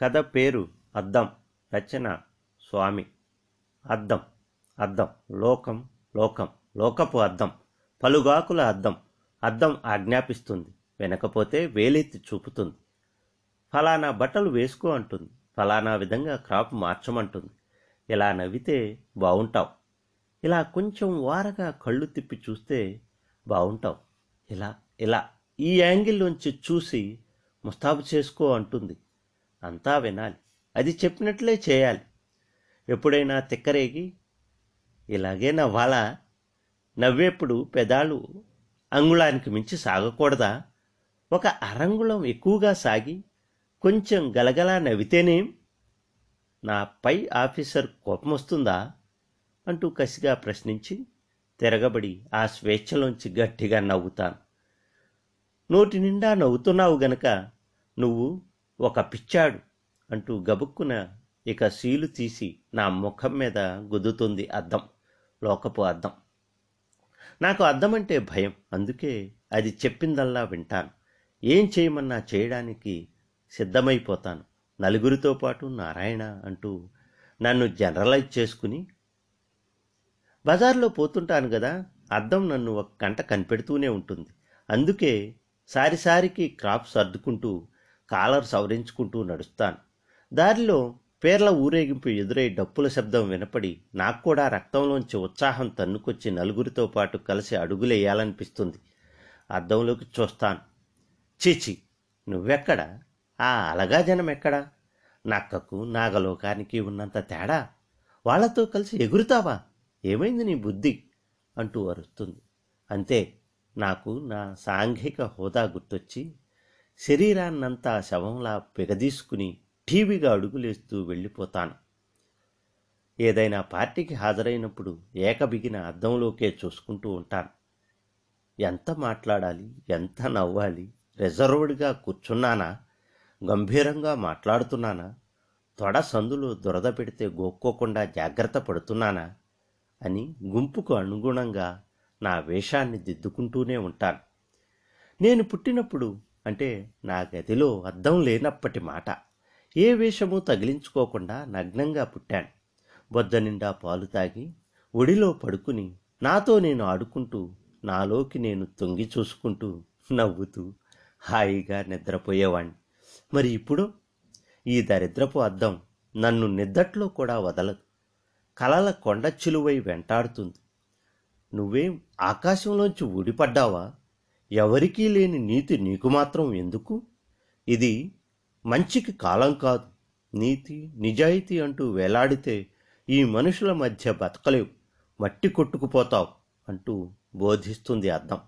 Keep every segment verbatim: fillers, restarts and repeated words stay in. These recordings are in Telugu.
కథ పేరు అద్దం. రచన స్వామి. అద్దం అద్దం లోకం లోకం లోకపు అద్దం, పలుగాకుల అద్దం. అద్దం ఆజ్ఞాపిస్తుంది, వెనకపోతే వేలెత్తి చూపుతుంది. ఫలానా బట్టలు వేసుకో అంటుంది, ఫలానా విధంగా క్రాప్ మార్చమంటుంది. ఇలా నవ్వితే బాగుంటావు, ఇలా కొంచెం వారగా కళ్ళు తిప్పి చూస్తే బాగుంటావు, ఇలా ఇలా ఈ యాంగిల్లోంచి చూసి ముస్తాబు చేసుకో అంటుంది. అంతా వినాలి, అది చెప్పినట్లే చేయాలి. ఎప్పుడైనా తిక్కరేగి ఇలాగే నవ్వాలా, నవ్వేప్పుడు పెదాలు అంగుళానికి మించి సాగకూడదా, ఒక అరంగుళం ఎక్కువగా సాగి కొంచెం గలగలా నవ్వితేనేం, నా పై ఆఫీసర్ కోపం వస్తుందా అంటూ కసిగా ప్రశ్నించి తిరగబడి ఆ స్వేచ్ఛలోంచి గట్టిగా నవ్వుతాను. నోటి నిండా నవ్వుతున్నావు గనక నువ్వు ఒక పిచ్చాడు అంటూ గబుక్కున ఇక సీలు తీసి నా ముఖం మీద గుద్దుతుంది అద్దం, లోకపు అద్దం. నాకు అద్దం అంటే భయం, అందుకే అది చెప్పిందల్లా వింటాను. ఏం చేయమన్నా చేయడానికి సిద్ధమైపోతాను. నలుగురితో పాటు నారాయణ అంటూ నన్ను జనరలైజ్ చేసుకుని బజార్లో పోతుంటాను కదా, అద్దం నన్ను ఒక గంట కనిపెడుతూనే ఉంటుంది. అందుకే సారిసారికి క్రాప్ సర్దుకుంటూ కాలర్ సవరించుకుంటూ నడుస్తాను. దారిలో పేర్ల ఊరేగింపు ఎదురై డప్పుల శబ్దం వినపడి నాకు కూడా రక్తంలోంచి ఉత్సాహం తన్నుకొచ్చి నలుగురితో పాటు కలిసి అడుగులేయాలనిపిస్తుంది. అద్దంలోకి చూస్తాను. చీచి, నువ్వెక్కడా, ఆ అలగా జనం ఎక్కడా, నక్కకు నాగలోకానికి ఉన్నంత తేడా, వాళ్లతో కలిసి ఎగురుతావా, ఏమైంది నీ బుద్ధి అంటూ అరుస్తుంది. అంతే, నాకు నా సాంఘిక హోదా గుర్తొచ్చి శరీరాన్నంతా శవంలా పెగదీసుకుని ఠీవిగా అడుగులేస్తూ వెళ్ళిపోతాను. ఏదైనా పార్టీకి హాజరైనప్పుడు ఏకబిగిన అద్దంలోకే చూసుకుంటూ ఉంటాను. ఎంత మాట్లాడాలి, ఎంత నవ్వాలి, రిజర్వ్డ్గా కూర్చున్నానా, గంభీరంగా మాట్లాడుతున్నానా, తొడ సందులో దురద పెడితే గోక్కోకుండా జాగ్రత్త పడుతున్నానా అని గుంపుకు అనుగుణంగా నా వేషాన్ని దిద్దుకుంటూనే ఉంటాను. నేను పుట్టినప్పుడు అంటే నా గదిలో అద్దం లేనప్పటి మాట. ఏ వేషము తగిలించుకోకుండా నగ్నంగా పుట్టాను. బొద్ద నిండా పాలు తాగి ఒడిలో పడుకుని నాతో నేను ఆడుకుంటూ, నాలోకి నేను తొంగి చూసుకుంటూ నవ్వుతూ హాయిగా నిద్రపోయేవాణ్ణి. మరి ఇప్పుడు ఈ దరిద్రపు అద్దం నన్ను నిద్దట్లో కూడా వదలదు, కలల కొండ చిలువై వెంటాడుతుంది. నువ్వేం ఆకాశంలోంచి ఊడిపడ్డావా, ఎవరికీ లేని నీతి నీకు మాత్రం ఎందుకు, ఇది మంచికి కాలం కాదు, నీతి నిజాయితీ అంటూ వేలాడితే ఈ మనుషుల మధ్య బతకలేవు, మట్టి కొట్టుకుపోతావు అంటూ బోధిస్తుంది అద్దం.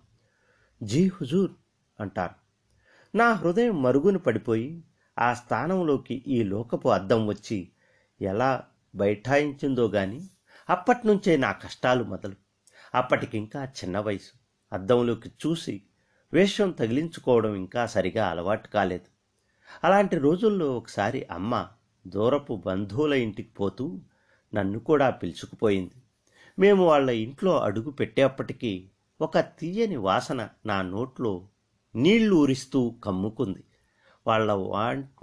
జీ హుజూర్ అంటాను. నా హృదయం మరుగున పడిపోయి ఆ స్థానంలోకి ఈ లోకపు అద్దం వచ్చి ఎలా బైఠాయించిందో గాని అప్పటినుంచే నా కష్టాలు మొదలు. అప్పటికింకా చిన్న వయసు, అద్దంలోకి చూసి వేషం తగిలించుకోవడం ఇంకా సరిగా అలవాటు కాలేదు. అలాంటి రోజుల్లో ఒకసారి అమ్మ దూరపు బంధువుల ఇంటికి పోతూ నన్ను కూడా పిలుచుకుపోయింది. మేము వాళ్ళ ఇంట్లో అడుగు పెట్టేప్పటికీ ఒక తీయని వాసన నా నోట్లో నీళ్లు ఊరిస్తూ కమ్ముకుంది. వాళ్ళ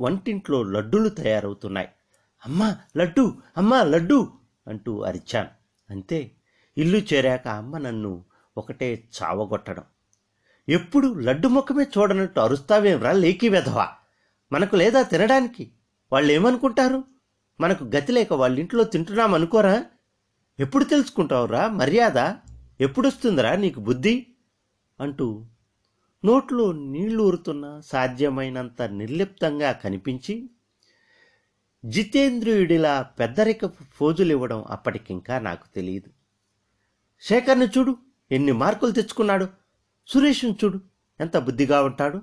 వంటింట్లో లడ్డూలు తయారవుతున్నాయి. అమ్మ లడ్డు, అమ్మ లడ్డు అంటూ అరిచాను. అంతే, ఇల్లు చేరాక అమ్మ నన్ను ఒకటే చావగొట్టడం. ఎప్పుడు లడ్డు ముఖమే చూడనట్టు అరుస్తావేంరా లేకి వెధవా, మనకు లేదా తినడానికి, వాళ్ళు ఏమనుకుంటారు, మనకు గతి లేక వాళ్ళ ఇంట్లో తింటున్నామనుకోరా, ఎప్పుడు తెలుసుకుంటావురా మర్యాద, ఎప్పుడొస్తుందిరా నీకు బుద్ధి అంటూ నోట్లో నీళ్లు ఊరుతున్నా సాధ్యమైనంత నిర్లిప్తంగా కనిపించి జితేంద్రియుడిలా పెద్దరికపు ఫోజులివ్వడం అప్పటికింకా నాకు తెలియదు. శేఖర్ని చూడు ఎన్ని మార్కులు తెచ్చుకున్నాడు, సురేష్ను చూడు ఎంత బుద్ధిగా ఉంటాడు,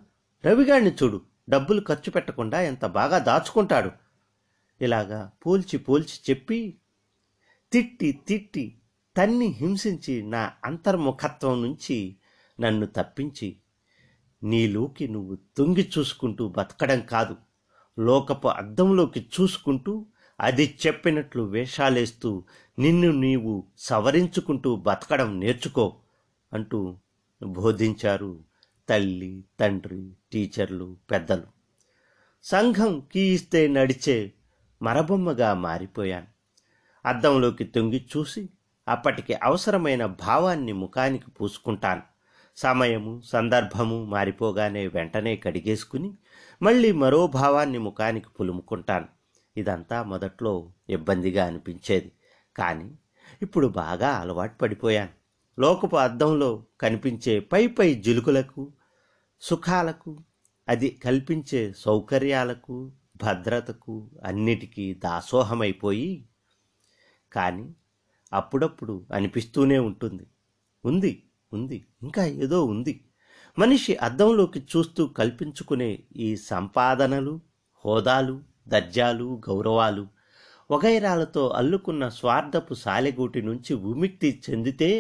రవిగాడిని చూడు డబ్బులు ఖర్చు పెట్టకుండా ఎంత బాగా దాచుకుంటాడు, ఇలాగా పోల్చి పోల్చి చెప్పి తిట్టి తిట్టి తన్ని హింసించి నా అంతర్ముఖత్వం నుంచి నన్ను తప్పించి నీలోకి నువ్వు తొంగి చూసుకుంటూ బతకడం కాదు, లోకపు అద్దంలోకి చూసుకుంటూ అది చెప్పినట్లు వేషాలేస్తూ నిన్ను నీవు సవరించుకుంటూ బతకడం నేర్చుకో అంటూ బోధించారు తల్లి, తండ్రి, టీచర్లు, పెద్దలు. సంఘం కీయిస్తే నడిచే మరబొమ్మగా మారిపోయాను. అద్దంలోకి తొంగి చూసి అప్పటికి అవసరమైన భావాన్ని ముఖానికి పూసుకుంటాను. సమయము సందర్భము మారిపోగానే వెంటనే కడిగేసుకుని మళ్ళీ మరో భావాన్ని ముఖానికి పులుముకుంటాను. ఇదంతా మొదట్లో ఇబ్బందిగా అనిపించేది, కానీ ఇప్పుడు బాగా అలవాటు పడిపోయాను. లోకపు అద్దంలో కనిపించే పై పై జిలుకులకు, సుఖాలకు, అది కల్పించే సౌకర్యాలకు, భద్రతకు అన్నిటికీ దాసోహమైపోయి, కానీ అప్పుడప్పుడు అనిపిస్తూనే ఉంటుంది, ఉంది ఉంది ఇంకా ఏదో ఉంది. మనిషి అద్దంలోకి చూస్తూ కల్పించుకునే ఈ సంపాదనలు, హోదాలు, దర్జాలు, గౌరవాలు వగైరాలతో అల్లుకున్న స్వార్థపు సాలెగూటి నుంచి విముక్తి చెందితే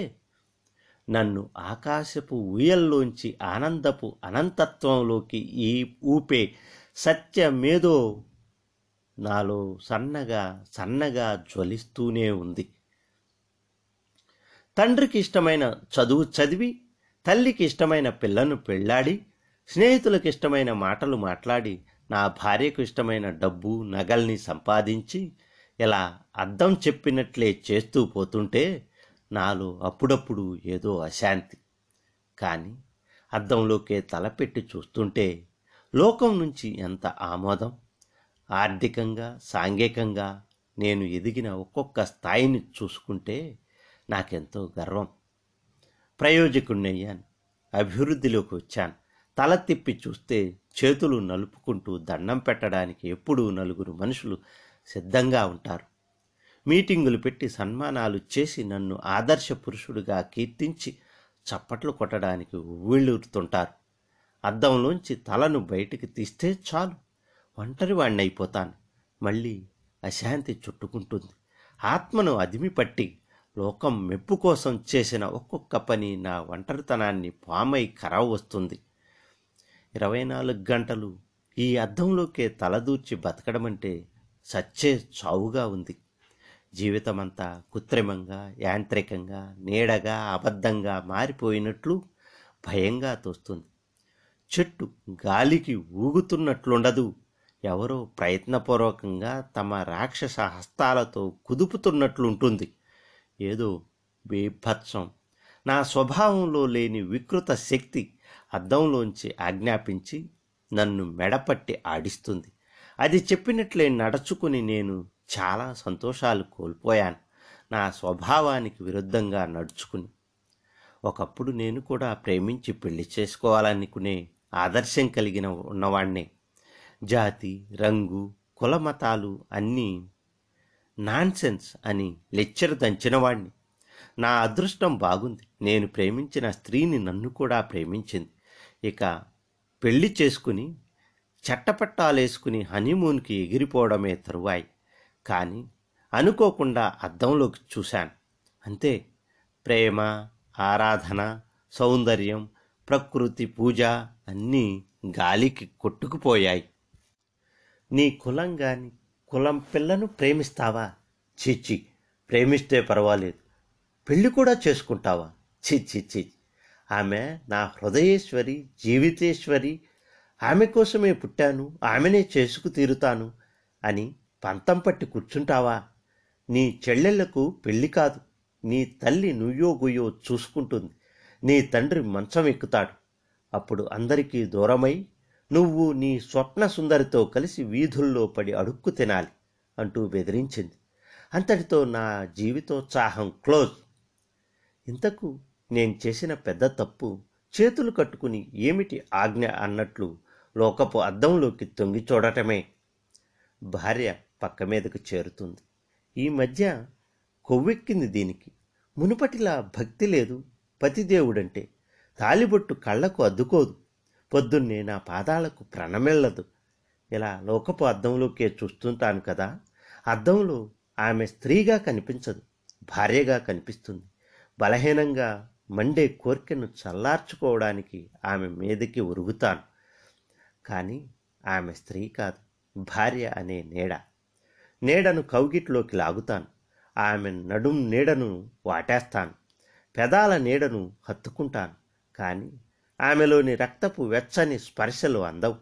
నన్ను ఆకాశపు ఊయల్లోంచి ఆనందపు అనంతత్వంలోకి ఈ ఊపే సత్యమేదో నాలో సన్నగా సన్నగా జ్వలిస్తూనే ఉంది. తండ్రికి ఇష్టమైన చదువు చదివి, తల్లికి ఇష్టమైన పిల్లను పెళ్ళాడి, స్నేహితులకు ఇష్టమైన మాటలు మాట్లాడి, నా భార్యకు ఇష్టమైన డబ్బు నగల్ని సంపాదించి, ఇలా అద్దం చెప్పినట్లే చేస్తూ పోతుంటే నాలో అప్పుడప్పుడు ఏదో అశాంతి. కానీ అద్దంలోకే తలపెట్టి చూస్తుంటే లోకం నుంచి ఎంత ఆమోదం! ఆర్థికంగా, సాంఘికంగా నేను ఎదిగిన ఒక్కొక్క స్థాయిని చూసుకుంటే నాకెంతో గర్వం. ప్రయోజకుడినయ్యాను, అభివృద్ధిలోకి వచ్చాను. తల తిప్పి చూస్తే చేతులు నలుపుకుంటూ దండం పెట్టడానికి ఎప్పుడూ నలుగురు మనుషులు సిద్ధంగా ఉంటారు. మీటింగులు పెట్టి సన్మానాలు చేసి నన్ను ఆదర్శ పురుషుడిగా కీర్తించి చప్పట్లు కొట్టడానికి ఉవ్విళ్ళూరుతుంటారు. అద్దంలోంచి తలను బయటికి తీస్తే చాలు, ఒంటరివాణ్ణి అయిపోతాను. మళ్ళీ అశాంతి చుట్టుకుంటుంది. ఆత్మను అదిమి పట్టి లోకం మెప్పు కోసం చేసిన ఒక్కొక్క పని నా ఒంటరితనాన్ని పామై ఖరావు వస్తుంది. ఇరవై నాలుగు గంటలు ఈ అద్దంలోకే తలదూర్చి బతకడమంటే సచ్చే చావుగా ఉంది. జీవితమంతా కృత్రిమంగా, యాంత్రికంగా, నీడగా, అబద్ధంగా మారిపోయినట్లు భయంగా తోస్తుంది. చెట్టు గాలికి ఊగుతున్నట్లుండదు, ఎవరో ప్రయత్నపూర్వకంగా తమ రాక్షస హస్తాలతో కుదుపుతున్నట్లుంటుంది. ఏదో బీభత్సం, నా స్వభావంలో లేని వికృత శక్తి అద్దంలోంచి ఆజ్ఞాపించి నన్ను మెడపట్టి ఆడిస్తుంది. అది చెప్పినట్లే నడుచుకుని నేను చాలా సంతోషాలు కోల్పోయాను, నా స్వభావానికి విరుద్ధంగా నడుచుకుని. ఒకప్పుడు నేను కూడా ప్రేమించి పెళ్లి చేసుకోవాలనుకునే ఆదర్శం కలిగిన ఉన్నవాణ్ణే. జాతి, రంగు, కుల మతాలు అన్నీ నాన్సెన్స్ అని లెక్చర్ దంచినవాణ్ణి. నా అదృష్టం బాగుంది, నేను ప్రేమించిన స్త్రీని నన్ను కూడా ప్రేమించింది. ఇక పెళ్లి చేసుకుని చట్టపట్టాలేసుకుని హనీమూన్కి ఎగిరిపోవడమే తరువాయి. కానీ అనుకోకుండా అద్దంలోకి చూశాను, అంతే. ప్రేమ, ఆరాధన, సౌందర్యం, ప్రకృతి పూజ అన్నీ గాలికి కొట్టుకుపోయాయి. నీ కులం గాని కులం పిల్లను ప్రేమిస్తావా? చీచి. ప్రేమిస్తే పర్వాలేదు, పెళ్ళి కూడా చేసుకుంటావా? చీచి చీ. ఆమె నా హృదయేశ్వరి, జీవితేశ్వరి, ఆమె కోసమే పుట్టాను, ఆమెనే చేసుకు తీరుతాను అని పంతం పట్టి కూర్చుంటావా? నీ చెల్లెళ్లకు పెళ్ళి కాదు, నీ తల్లి నుయ్యో గుయ్యో చూసుకుంటుంది, నీ తండ్రి మంచం ఎక్కుతాడు. అప్పుడు అందరికీ దూరమై నువ్వు నీ స్వప్న సుందరితో కలిసి వీధుల్లో పడి అడుక్కు తినాలి అంటూ బెదిరించింది. అంతటితో నా జీవితోత్సాహం క్లోజ్. ఇంతకు నేను చేసిన పెద్ద తప్పు చేతులు కట్టుకుని ఏమిటి ఆజ్ఞ అన్నట్లు లోకపు అద్దంలోకి తొంగి చూడటమే. భార్య పక్క మీదకు చేరుతుంది. ఈ మధ్య కొవ్వెక్కింది దీనికి. మునుపటిలా భక్తి లేదు. పతిదేవుడంటే తాలిబొట్టు కళ్ళకు అద్దుకోదు, పొద్దున్నే నా పాదాలకు ప్రణమిల్లదు. ఇలా లోకపు అద్దంలోకే చూస్తుంటాను కదా, అద్దంలో ఆమె స్త్రీగా కనిపించదు, భార్యగా కనిపిస్తుంది. బలహీనంగా మండే కోర్కెను చల్లార్చుకోవడానికి ఆమె మీదకి ఉరుగుతాను. కానీ ఆమె స్త్రీ కాదు, భార్య అనే నీడ. నీడను కౌగిట్లోకి లాగుతాను, ఆమె నడుం నీడను వాటేస్తాను, పెదాల నీడను హత్తుకుంటాను. కానీ ఆమెలోని రక్తపు వెచ్చని స్పర్శలు అందవు.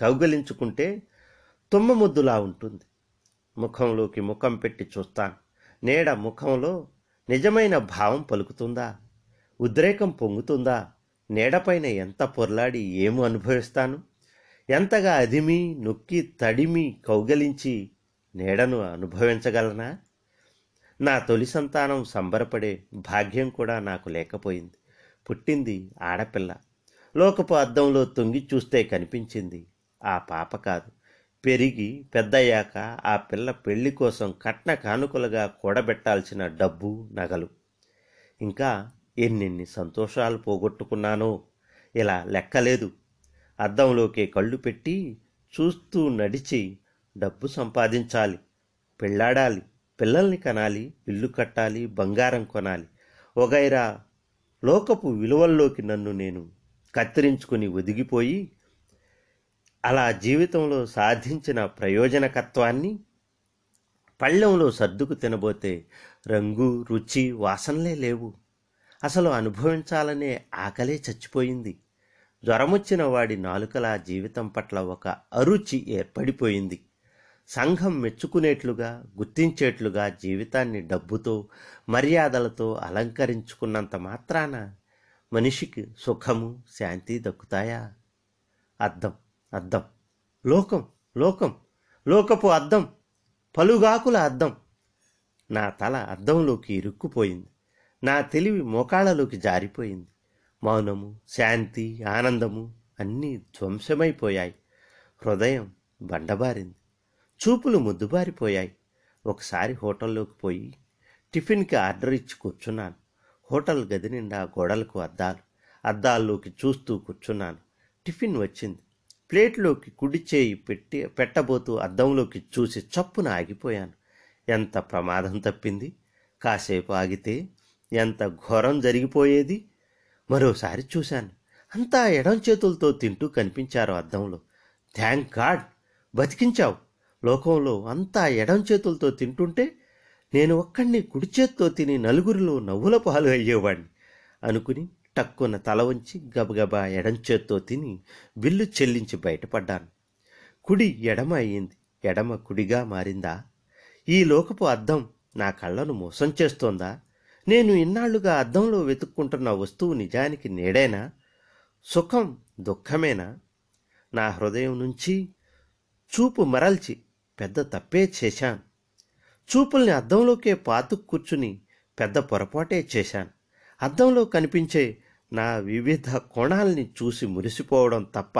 కౌగలించుకుంటే తుమ్మ ముద్దులా ఉంటుంది. ముఖంలోకి ముఖం పెట్టి చూస్తాను. నీడ ముఖంలో నిజమైన భావం పలుకుతుందా? ఉద్రేకం పొంగుతుందా? నీడపైన ఎంత పొర్లాడి ఏమి అనుభవిస్తాను? ఎంతగా అదిమి, నొక్కి, తడిమి, కౌగలించి నీడను అనుభవించగలనా? నా తొలి సంతానం సంబరపడే భాగ్యం కూడా నాకు లేకపోయింది. పుట్టింది ఆడపిల్ల. లోకపు అద్దంలో తొంగి చూస్తే కనిపించింది ఆ పాప కాదు. పెరిగి పెద్దయ్యాక ఆ పిల్ల పెళ్లి కోసం కట్న కానుకలుగా కూడబెట్టాల్సిన డబ్బు, నగలు, ఇంకా ఎన్నెన్ని సంతోషాలు పోగొట్టుకున్నానో ఇలా లెక్కలేదు. అద్దంలోకే కళ్ళు పెట్టి చూస్తూ నడిచి డబ్బు సంపాదించాలి, పెళ్ళాడాలి, పిల్లల్ని కనాలి, ఇల్లు కట్టాలి, బంగారం కొనాలి, వగైరా లోకపు విలువల్లోకి నన్ను నేను కత్తిరించుకుని ఒదిగిపోయి అలా జీవితంలో సాధించిన ప్రయోజనకత్వాన్ని పళ్ళెంలో సర్దుకు తినబోతే రంగు, రుచి, వాసనలే లేవు. అసలు అనుభవించాలనే ఆకలే చచ్చిపోయింది. జ్వరమొచ్చిన వాడి నాలుకలా జీవితం పట్ల ఒక అరుచి ఏర్పడిపోయింది. సంఘం మెచ్చుకునేట్లుగా, గుర్తించేట్లుగా జీవితాన్ని డబ్బుతో, మర్యాదలతో అలంకరించుకున్నంత మాత్రాన మనిషికి సుఖము, శాంతి దక్కుతాయా? అద్దం, అద్దం, లోకం, లోకం, లోకపు అద్దం, పలుగాకుల అద్దం. నా తల అద్దంలోకి ఇరుక్కుపోయింది. నా తెలివి మోకాళ్ళలోకి జారిపోయింది. మౌనము, శాంతి, ఆనందము అన్నీ ధ్వంసమైపోయాయి. హృదయం బండబారింది. చూపులు ముద్దుబారిపోయాయి. ఒకసారి హోటల్లోకి పోయి టిఫిన్కి ఆర్డర్ ఇచ్చి కూర్చున్నాను. హోటల్ గది నిండా గోడలకు అద్దాలు. అద్దాల్లోకి చూస్తూ కూర్చున్నాను. టిఫిన్ వచ్చింది. ప్లేట్లోకి కుడి చేయి పెట్టి పెట్టబోతూ అద్దంలోకి చూసి చప్పున ఆగిపోయాను. ఎంత ప్రమాదం తప్పింది! కాసేపు ఆగితే ఎంత ఘోరం జరిగిపోయేది! మరోసారి చూశాను. అంతా ఎడం చేతులతో తింటూ కనిపించారు అద్దంలో. థ్యాంక్ గాడ్, బతికించావు. లోకంలో అంతా ఎడం చేతులతో తింటుంటే నేను ఒక్కడిని కుడి చేత్తో తిని నలుగురిలో నవ్వుల పాలు అయ్యేవాడిని అనుకుని టక్కున తల వంచి గబగబా ఎడం చేత్తో తిని బిల్లు చెల్లించి బయటపడ్డాను. కుడి ఎడమ అయ్యింది. ఎడమ కుడిగా మారిందా? ఈ లోకపు అద్దం నా కళ్ళను మోసం చేస్తోందా? నేను ఇన్నాళ్లుగా అద్దంలో వెతుక్కుంటున్న వస్తువు నిజానికి నేడేనా? సుఖం దుఃఖమేనా? నా హృదయం నుంచి చూపు మరల్చి పెద్ద తప్పే చేశాను. చూపుల్ని అద్దంలోకే పాతుకు కూర్చుని పెద్ద పొరపాటే చేశాను. అద్దంలో కనిపించే నా వివిధ కోణాల్ని చూసి మురిసిపోవడం తప్ప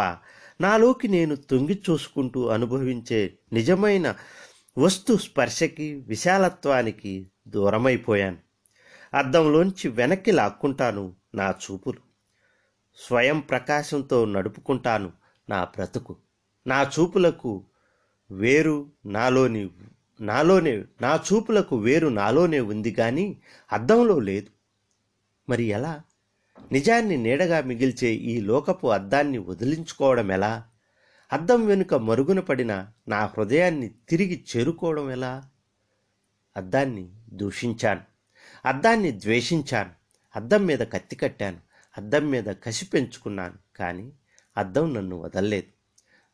నాలోకి నేను తొంగి చూసుకుంటూ అనుభవించే నిజమైన వస్తు స్పర్శకి, విశాలత్వానికి దూరమైపోయాను. అద్దంలోంచి వెనక్కి లాక్కుంటాను నా చూపులు. స్వయం ప్రకాశంతో నడుపుకుంటాను నా బ్రతుకు. నా చూపులకు వేరు నాలోని నాలోనే నా చూపులకు వేరు నాలోనే ఉంది, కానీ అద్దంలో లేదు. మరి ఎలా? నిజాన్ని నీడగా మిగిల్చే ఈ లోకపు అద్దాన్ని వదిలించుకోవడం ఎలా? అద్దం వెనుక మరుగున పడిన నా హృదయాన్ని తిరిగి చేరుకోవడం ఎలా? అద్దాన్ని దూషించాను. అద్దాన్ని ద్వేషించాను. అద్దం మీద కత్తి కట్టాను. అద్దం మీద కసి పెంచుకున్నాను. కానీ అద్దం నన్ను వదల్లేదు.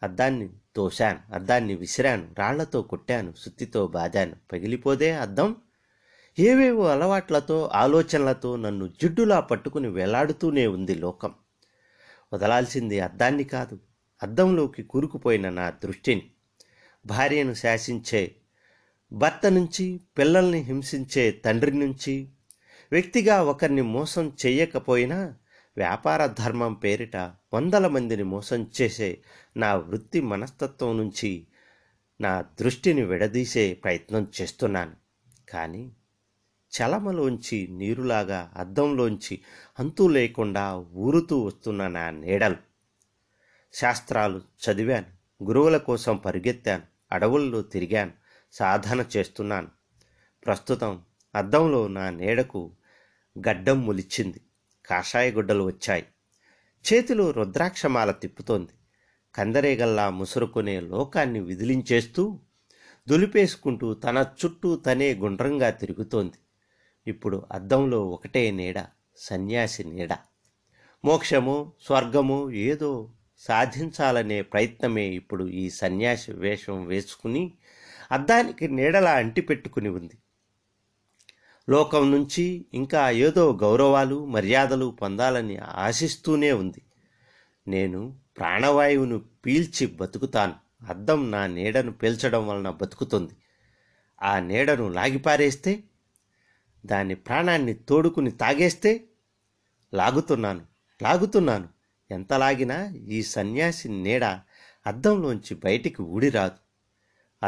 అద్దాన్ని తోశాను. అద్దాన్ని విసిరాను. రాళ్లతో కొట్టాను. సుత్తితో బాదాను. పగిలిపోదే అద్దం. ఏవేవో అలవాట్లతో, ఆలోచనలతో నన్ను జిడ్డులా పట్టుకుని వేలాడుతూనే ఉంది లోకం. వదలాల్సింది అద్దాన్ని కాదు, అద్దంలోకి కూరుకుపోయిన నా దృష్టిని. భార్యను శాసించే భర్త నుంచి, పిల్లల్ని హింసించే తండ్రి నుంచి, వ్యక్తిగా ఒకరిని మోసం చేయకపోయినా వ్యాపార ధర్మం పేరిట వందల మందిని మోసం చేసే నా వృత్తి మనస్తత్వం నుంచి నా దృష్టిని విడదీసే ప్రయత్నం చేస్తున్నాను. కానీ చలమలోంచి నీరులాగా అద్దంలోంచి అంతు లేకుండా ఊరుతూ వస్తున్న నా నీడలు. శాస్త్రాలు చదివాను. గురువుల కోసం పరిగెత్తాను. అడవుల్లో తిరిగాను. సాధన చేస్తున్నాను. ప్రస్తుతం అద్దంలో నా నీడకు గడ్డం మొలిచింది. కాషాయ గుడ్డలు వచ్చాయి. చేతిలో రుద్రాక్షమాల తిప్పుతోంది. కందరేగల్లా ముసురుకునే లోకాన్ని విదిలించేస్తూ, దులిపేసుకుంటూ తన చుట్టూ తనే గుండ్రంగా తిరుగుతోంది. ఇప్పుడు అద్దంలో ఒకటే నీడ, సన్యాసి నీడ. మోక్షమో స్వర్గమో ఏదో సాధించాలనే ప్రయత్నమే ఇప్పుడు ఈ సన్యాసి వేషం వేసుకుని అద్దానికి నీడలా అంటిపెట్టుకుని ఉంది. లోకం నుంచి ఇంకా ఏదో గౌరవాలు మర్యాదలు పొందాలని ఆశిస్తూనే ఉంది. నేను ప్రాణవాయువును పీల్చి బతుకుతాను, అద్దం నా నీడను పీల్చడం వలన బతుకుతుంది. ఆ నీడను లాగిపారేస్తే, దాని ప్రాణాన్ని తోడుకుని తాగేస్తే, లాగుతున్నాను లాగుతున్నాను ఎంతలాగినా ఈ సన్యాసి నీడ అద్దంలోంచి బయటికి ఊడిరాదు.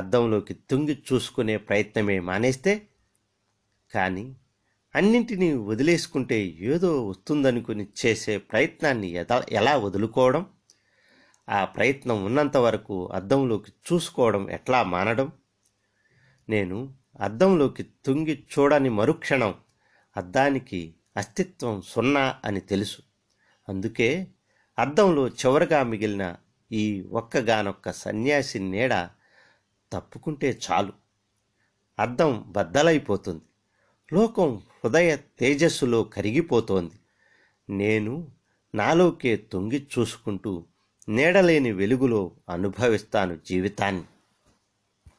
అద్దంలోకి తుంగి చూసుకునే ప్రయత్నమే మానేస్తే, కానీ అన్నింటినీ వదిలేసుకుంటే ఏదో వస్తుందనుకుని చేసే ప్రయత్నాన్ని ఎలా వదులుకోవడం? ఆ ప్రయత్నం ఉన్నంత వరకు అద్దంలోకి చూసుకోవడం ఎట్లా మానడం? నేను అద్దంలోకి తుంగి చూడని మరుక్షణం అద్దానికి అస్తిత్వం సున్నా అని తెలుసు. అందుకే అద్దంలో చివరగా మిగిలిన ఈ ఒక్కగానొక్క సన్యాసి నీడ తప్పుకుంటే చాలు, అద్దం బద్దలైపోతుంది. లోకం హృదయ తేజస్సులో కరిగిపోతోంది. నేను నాలోకే తొంగి చూసుకుంటూ నీడలేని వెలుగులో అనుభవిస్తాను జీవితాన్ని.